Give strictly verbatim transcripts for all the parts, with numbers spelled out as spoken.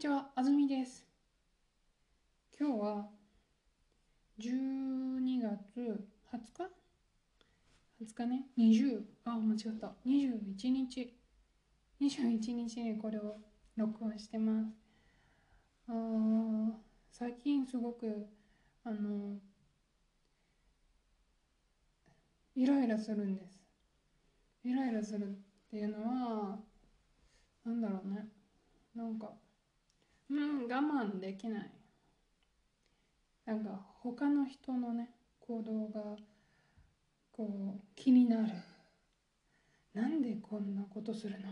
にちは、あずみです。今日はじゅうにがつはつか ?はつかね、20、あ、間違った、にじゅういちにち、にじゅういちにちにこれを録音してます。あー、最近すごく、あの、イライラするんです。イライラするっていうのは、なんだろうね。なんか、うん、我慢できない。なんか、他の人のね、行動が、こう、気になる。なんでこんなことするの？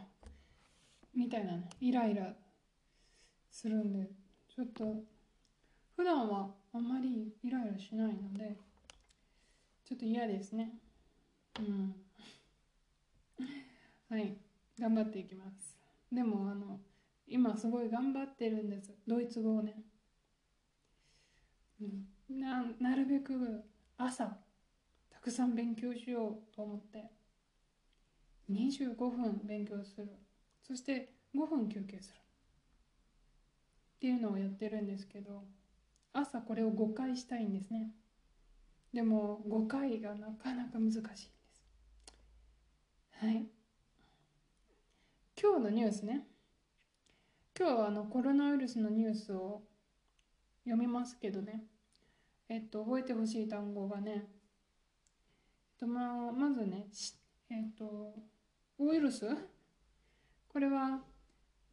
みたいなね、イライラするんで、ちょっと、普段はあんまりイライラしないので、ちょっと嫌ですね。うん。はい、頑張っていきます。でも、あの、今すごい頑張ってるんです。ドイツ語をね。うん、な, なるべく朝、たくさん勉強しようと思って、にじゅうごふん勉強する。そしてごふん休憩する。っていうのをやってるんですけど、朝これをごかいしたいんですね。でも、ごかいがなかなか難しいんです。はい。今日のニュースね。今日はあのコロナウイルスのニュースを読みますけどね、えっと、覚えてほしい単語がね、えっと、ま, まずね、えっと、ウイルス、これは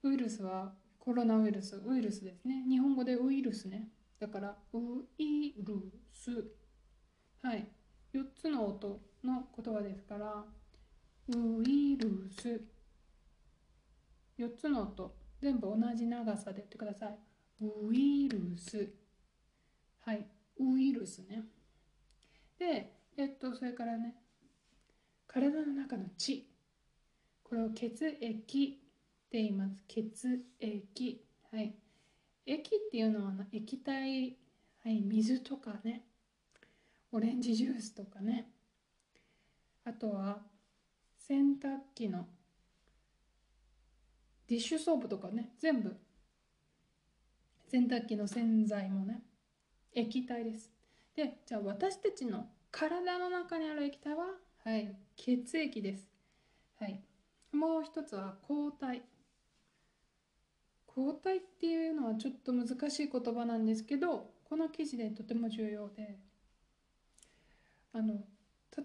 ウイルスはコロナウイルス、ウイルスですね。日本語でウイルスね。だからウイルス、はい、よっつの音の言葉ですから、ウイルス、よっつの音全部同じ長さで言ってください。ウイルス。はい。ウイルスね。で、えっと、それからね、体の中の血。これを血液って言います。血液。はい。液っていうのは液体、はい、水とかね、オレンジジュースとかね、あとは洗濯機のディッシュソープとかね、全部、洗濯機の洗剤もね、液体です。で、じゃあ私たちの体の中にある液体は、はい、血液です。はい。もう一つは抗体。抗体っていうのはちょっと難しい言葉なんですけど、この記事でとても重要で、あの、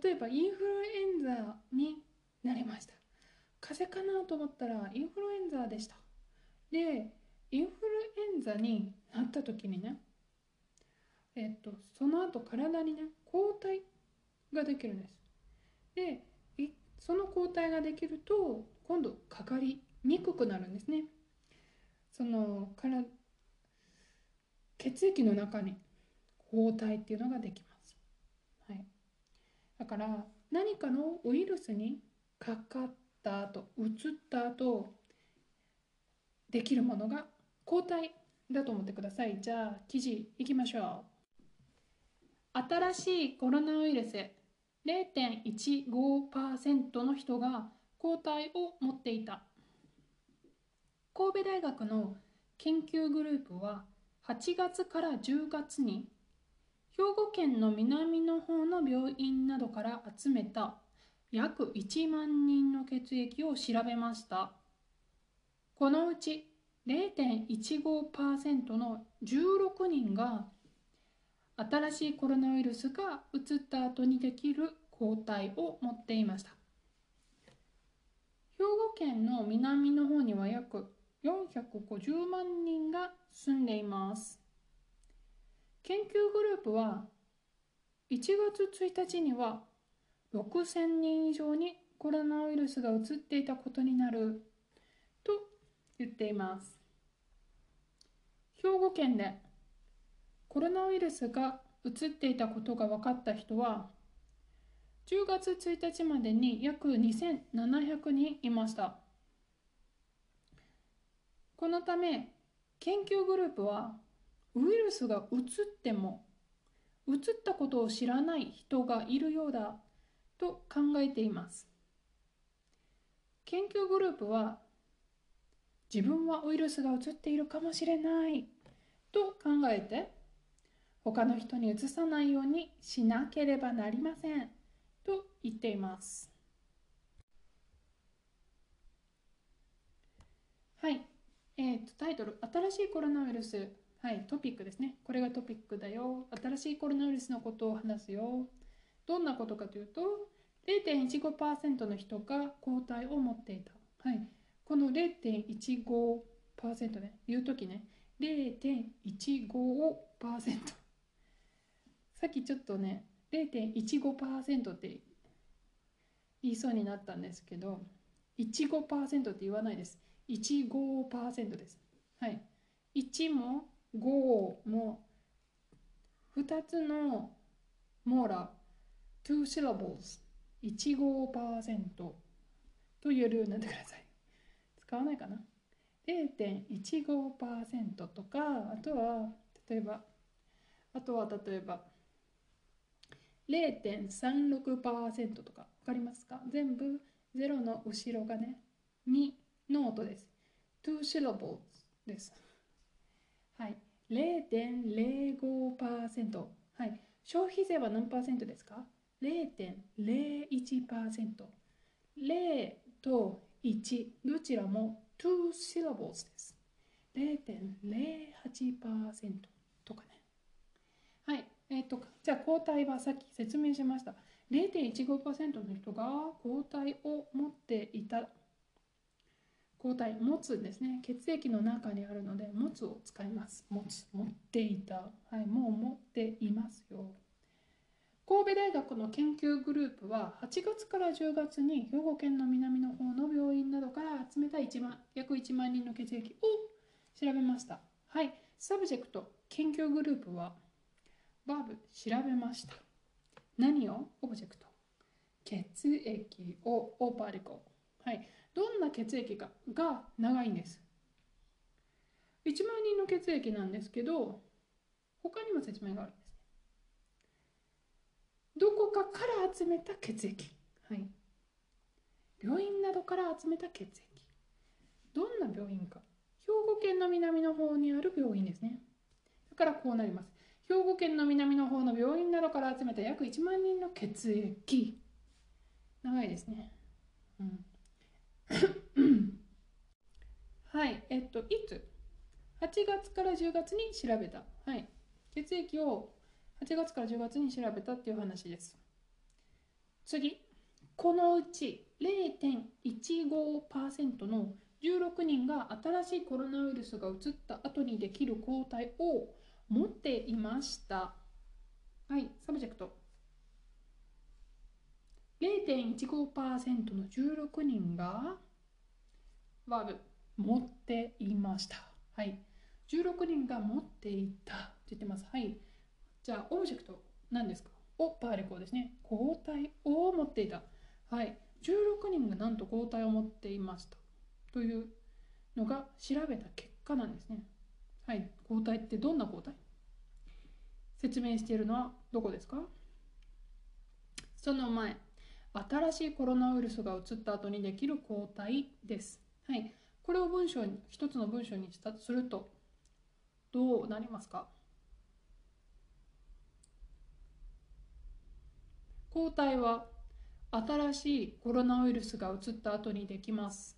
例えばインフルエンザになりました。風邪かなと思ったらインフルエンザでした。で、インフルエンザになった時にね、えっと、その後体にね、抗体ができるんです。で、その抗体ができると、今度かかりにくくなるんですね。そのから血液の中に抗体っていうのができます。はい。だから何かのウイルスにかかってだと移った後できるものが抗体だと思ってください。じゃあ記事いきましょう。新しいコロナウイルス ゼロてんいちごパーセント の人が抗体を持っていた。神戸大学の研究グループははちがつからじゅうがつに兵庫県の南の方の病院などから集めた約いちまんにんの血液を調べました。このうち ゼロてんいちごパーセント のじゅうろくにんが新しいコロナウイルスがうつった後にできる抗体を持っていました。兵庫県の南の方には約よんひゃくごじゅうまんにんが住んでいます。研究グループはいちがつついたちにはろくせんにん以上にコロナウイルスがうつっていたことになると言っています。兵庫県でコロナウイルスがうつっていたことが分かった人はじゅうがつついたちまでに約にせんななひゃくにんいました。このため研究グループはウイルスがうつってもうつったことを知らない人がいるようだと考えています。研究グループは自分はウイルスがうつっているかもしれないと考えて、他の人にうつさないようにしなければなりませんと言っています。はい、えーと、タイトル、新しいコロナウイルス、はい、トピックですね。これがトピックだよ。新しいコロナウイルスのことを話すよ。どんなことかというと、ゼロてんいちごパーセント の人が抗体を持っていた。はい、この ゼロてんいちごパーセント ね、言うときね、ゼロてんいちごパーセント。さっきちょっとね、ゼロてんいちごパーセント って言いそうになったんですけど、じゅうごパーセント って言わないです。じゅうごパーセント です。はい。いちもごもふたつの網羅、に syllables、じゅうごパーセント と言えるようになってください。使わないかな。ゼロてんいちごパーセント とか、あとは例えば、あとは例えば ゼロてんさんろくパーセント とか、わかりますか？全部ゼロの後ろがね、にの音です。に syllables です。はい、ゼロてんゼロごパーセント、はい、消費税は何パーセントですか？ ゼロてんゼロいちパーセント。 ゼロといちどちらもに syllables です。 ゼロてんゼロはちパーセント とかね。はい、えー、とじゃあ抗体はさっき説明しました。 ゼロてんいちごパーセント の人が抗体を持っていた。抗体、持つですね。血液の中にあるので、持つを使います。持ち、持っていた。はい、もう持っていますよ。神戸大学の研究グループは、はちがつからじゅうがつに兵庫県の南の方の病院などから集めたいちまん、約いちまん人の血液を調べました。はい、サブジェクト、研究グループは、バーブ、調べました。何を？オブジェクト。血液を、オパーリコ。はい。どんな血液かが長いんです。いちまん人の血液なんですけど、他にも説明があるんです。どこかから集めた血液。はい。病院などから集めた血液。どんな病院か。兵庫県の南の方にある病院ですね。だからこうなります。兵庫県の南の方の病院などから集めた約いちまん人の血液。長いですね。うん。はい、えっと、いつはちがつからじゅうがつに調べた、はい、血液をはちがつからじゅうがつに調べたっていう話です。次、このうち ゼロてんいちごパーセント のじゅうろくにんが新しいコロナウイルスがうつった後にできる抗体を持っていました。はい、サブジェクト、ゼロてんいちごパーセント のじゅうろくにんがバーブ、持っていました。はい。じゅうろくにんが持っていたって言ってます。はい。じゃあ、オブジェクト、何ですか？お、パーレコですね。抗体を持っていた。はい。じゅうろくにんがなんと抗体を持っていました。というのが調べた結果なんですね。はい。抗体ってどんな抗体？説明しているのはどこですか？その前。新しいコロナウイルスがうつった後にできる抗体です。はい、これを文章に、一つの文章にしたとするとどうなりますか？抗体は新しいコロナウイルスがうつった後にできます。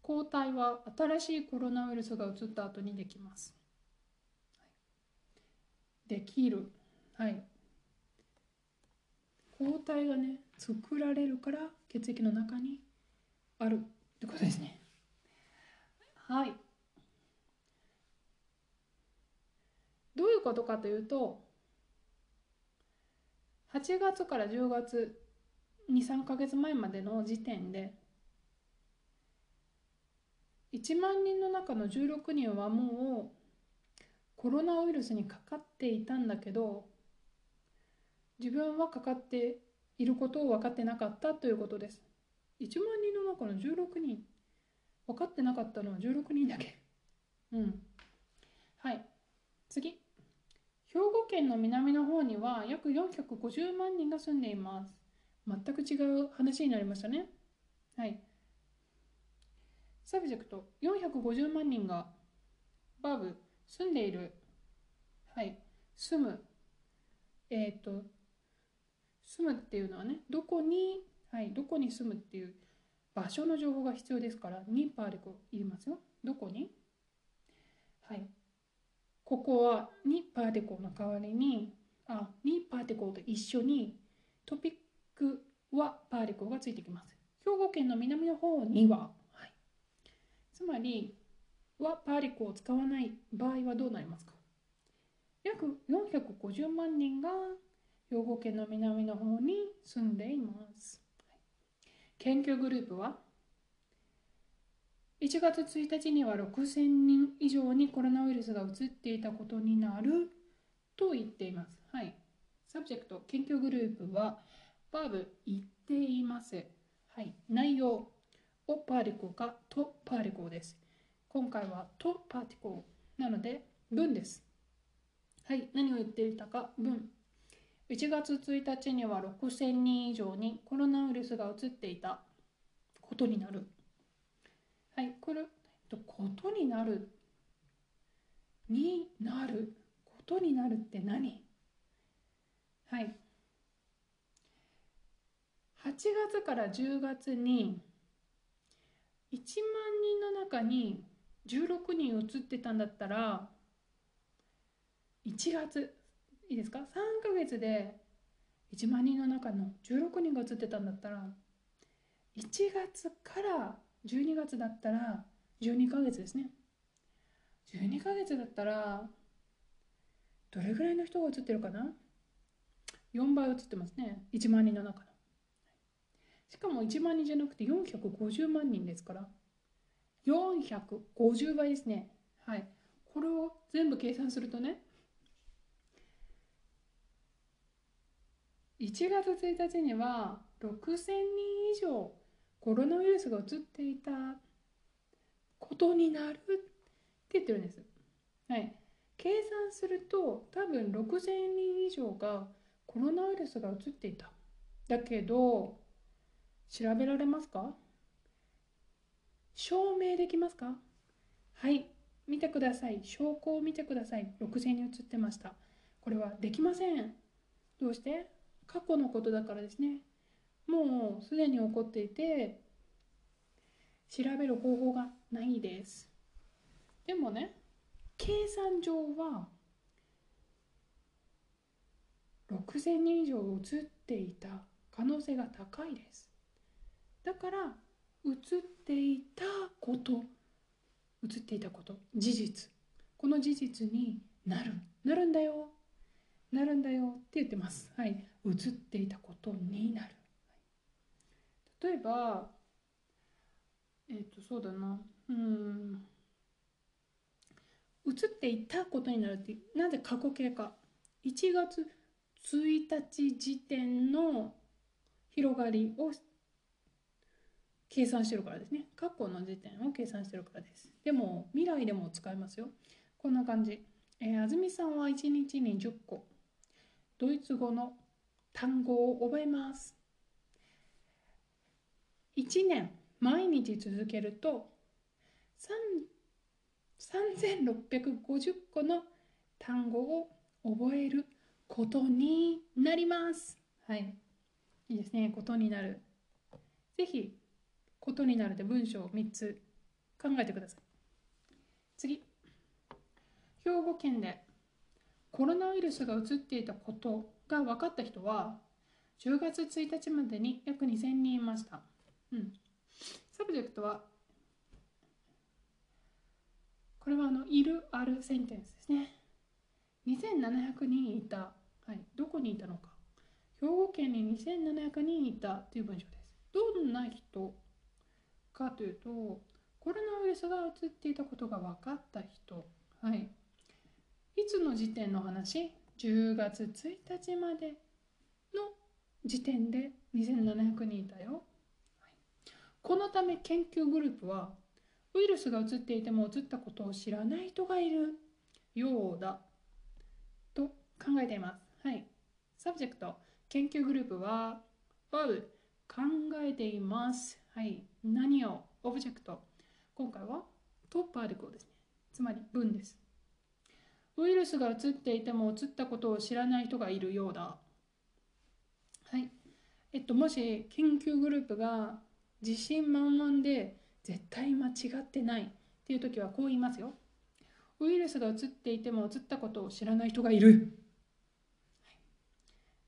抗体は新しいコロナウイルスがうつった後にできます。できる。はい。抗体がね、作られるから血液の中にあるってことですね。はい。どういうことかというと、はちがつからじゅうがつ、に、さんかげつまえまでの時点で、いちまん人の中のじゅうろくにんはもうコロナウイルスにかかっていたんだけど、自分はかかっていることを分かってなかったということです。いちまん人の中のじゅうろくにん、分かってなかったのはじゅうろくにんだけ。うん。はい。次。兵庫県の南の方には約よんひゃくごじゅうまん人が住んでいます。全く違う話になりましたね。はい。サブジェクトよんひゃくごじゅうまん人がバーブ住んでいる、はい、住む、えっと住むっていうのはね、どこに、はい、どこに住むっていう場所の情報が必要ですからにパーレコ入れますよ。どこに、はい、ここはにパーティコの代わりに、あ、にパーティコと一緒にトピックはパーティコがついてきます。兵庫県の南の方には、はい、つまりはパーティコを使わない場合はどうなりますか。約よんひゃくごじゅうまん人が兵庫県の南の方に住んでいます。研究グループはいちがつついたちにはろくせんにん以上にコロナウイルスがうつっていたことになると言っています。はい、サブジェクト研究グループはバーブ言っています。はい、内容をパーティコかとパーティコです。今回はとパーティコなので文です。はい、何を言っていたか文。いちがつついたちにはろくせんにん以上にコロナウイルスがうつっていたことになる。はい、これ、えっと、ことになる、になる、ことになるって何？はい。はちがつからじゅうがつに、いちまんにんの中にじゅうろくにん移ってたんだったら、いちがつ、いいですか？ さん ヶ月でいちまんにんの中のじゅうろくにんが移ってたんだったら、いちがつからじゅうにがつだったらじゅうにかげつですね。じゅうにかげつだったらどれぐらいの人が映ってるかな？ よん 倍映ってますね。いちまんにんの中の。しかもいちまんにんじゃなくてよんひゃくごじゅうまんにんですからよんひゃくごじゅうばいですね。はい。これを全部計算するとね、いちがつついたちにはろくせんにん以上コロナウイルスがうつっていたことになるって言ってるんです。はい、計算すると多分ろくせんにん以上がコロナウイルスがうつっていた。だけど調べられますか？証明できますか？はい、見てください。証拠を見てください。ろくせんにんうつってました。これはできません。どうして？過去のことだからですね。もうすでに起こっていて調べる方法がないです。でもね、計算上はろくせんにん以上移っていた可能性が高いです。だから移っていたこと、移っていたこと、事実、この事実になるなるんだよなるんだよって言ってます。はい、移っていたことになる。例えば、えっと、そうだな、うーん、映っていたことになるって、なぜ過去形か。いちがつついたち時点の広がりを計算してるからですね。過去の時点を計算してるからです。でも、未来でも使えますよ。こんな感じ。えー、安住さんはいちにちにじゅっこ、ドイツ語の単語を覚えます。いちねん毎日続けるとさんぜんろっぴゃくごじゅっこの単語を覚えることになります。はい。いいですね。ことになる。ぜひ、ことになるで文章をみっつ考えてください。次。兵庫県でコロナウイルスがうつっていたことが分かった人はじゅうがつついたちまでに約にせんにんいました。うん、サブジェクトはこれはあのいるあるセンテンスですね。にせんななひゃくにんいた、はい、どこにいたのか。兵庫県ににせんななひゃくにんいたという文章です。どんな人かというとコロナウイルスがうつっていたことが分かった人、はい、いつの時点の話、じゅうがつついたちまでの時点でにせんななひゃくにんいたよ。このため研究グループはウイルスがうつっていてもうつったことを知らない人がいるようだと考えています。はい、サブジェクト研究グループはバブ考えています。はい、何をオブジェクト今回はとパーリクをですね、つまり文です。ウイルスがうつっていてもうつったことを知らない人がいるようだ。はい、えっと、もし研究グループが自信満々で絶対間違ってないっていう時はこう言いますよ。ウイルスがうつっていてもうつったことを知らない人がいる。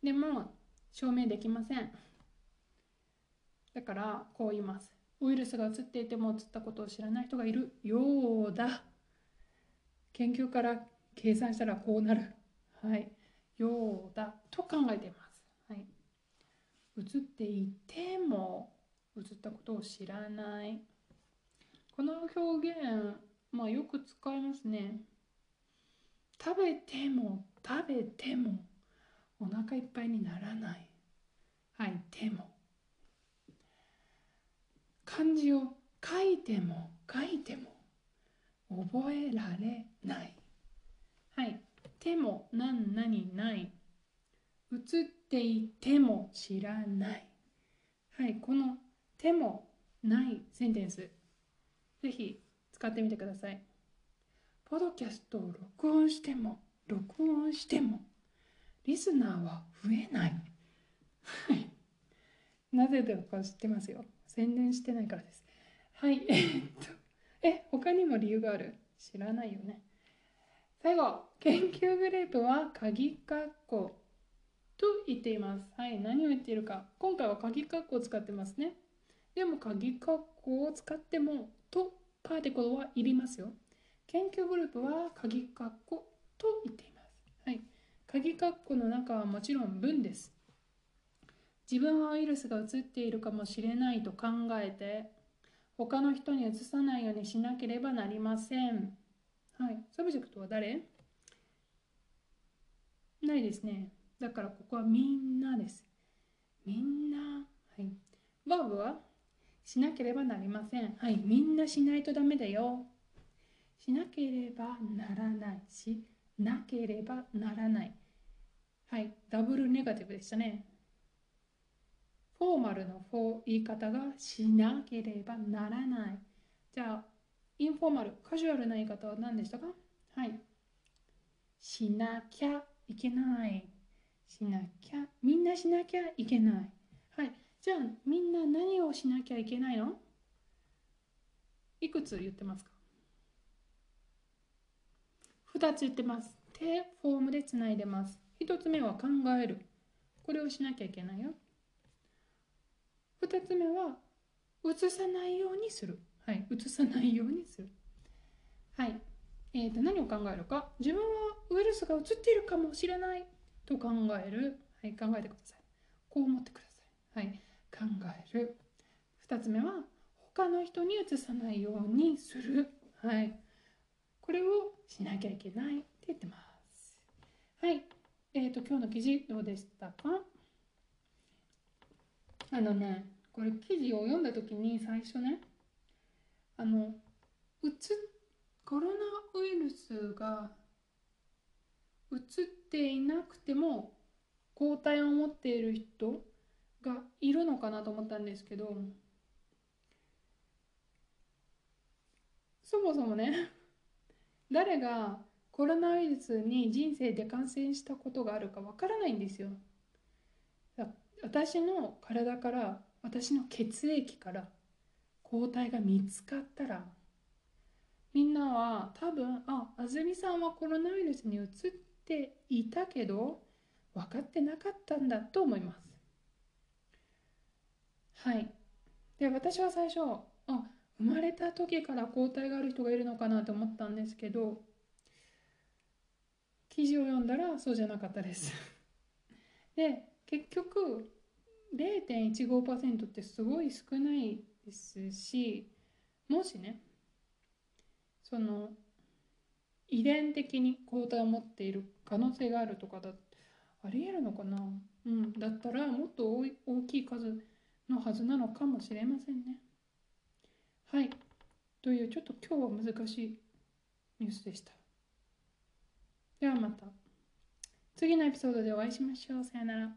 でも証明できません。だからこう言います。ウイルスがうつっていてもうつったことを知らない人がいるようだ。研究から計算したらこうなる。はい、ようだと考えています。はい、うつっていてもうつったことを知らない。この表現、まあよく使いますね。食べても食べてもお腹いっぱいにならない。はい、ても。漢字を書いても書いても覚えられない。はい、ても何々ない。うつっていても知らない。はい、このてもないセンテンス、ぜひ使ってみてください。ポドキャストを録音しても録音してもリスナーは増えない。はい。なぜだか知ってますよ。宣伝してないからです。はい。えっと、え、他にも理由がある？知らないよね。最後、研究グループは鍵括弧と言っています。はい。何を言っているか。今回は鍵括弧を使ってますね。でも、鍵括弧を使っても、とパーティクルはいりますよ。研究グループは鍵括弧と言っています。はい。鍵括弧の中はもちろん文です。自分はウイルスがうつっているかもしれないと考えて、他の人にうつさないようにしなければなりません。はい、サブジェクトは誰？ないですね。だからここはみんなです。みんな。はい。バーブはしなければなりません。はい、みんなしないとダメだよ。しなければならないし、なければならない。はい、ダブルネガティブでしたね。フォーマルのフォー言い方がしなければならない。じゃあ、インフォーマル、カジュアルな言い方は何でしたか？はい。しなきゃいけない。しなきゃ、みんなしなきゃいけない。はい。じゃあ、みんな何をしなきゃいけないの？いくつ言ってますか？ふたつ言ってます。手、フォームでつないでます。ひとつめは考える。これをしなきゃいけないよ。ふたつめはうつさないようにする。はい、うつさないようにする。はい、えーと、何を考えるか。自分はウイルスがうつっているかもしれないと考える。はい、考えてください。こう思ってください。はい、考える。ふたつめは他の人にうつさないようにする。はい、これをしなきゃいけないって言ってます。はい、えーと、今日の記事どうでしたか？あのね、これ記事を読んだ時に最初ね、あのうつコロナウイルスがうつっていなくても抗体を持っている人がいるのかなと思ったんですけど、そもそもね、誰がコロナウイルスに人生で感染したことがあるかわからないんですよ。私の体から、私の血液から抗体が見つかったら、みんなは多分、あ、安住さんはコロナウイルスにうつっていたけど分かってなかったんだと思います。はい。で、私は最初、あ、生まれた時から抗体がある人がいるのかなと思ったんですけど、記事を読んだらそうじゃなかったです。で、結局 ゼロてんいちごパーセント ってすごい少ないですし、もしね、その遺伝的に抗体を持っている可能性があるとかだ、ありえるのかな、うん、だったらもっと多い、大きい数のはずなのかもしれませんね。はい、というちょっと今日は難しいニュースでした。ではまた次のエピソードでお会いしましょう。さよなら。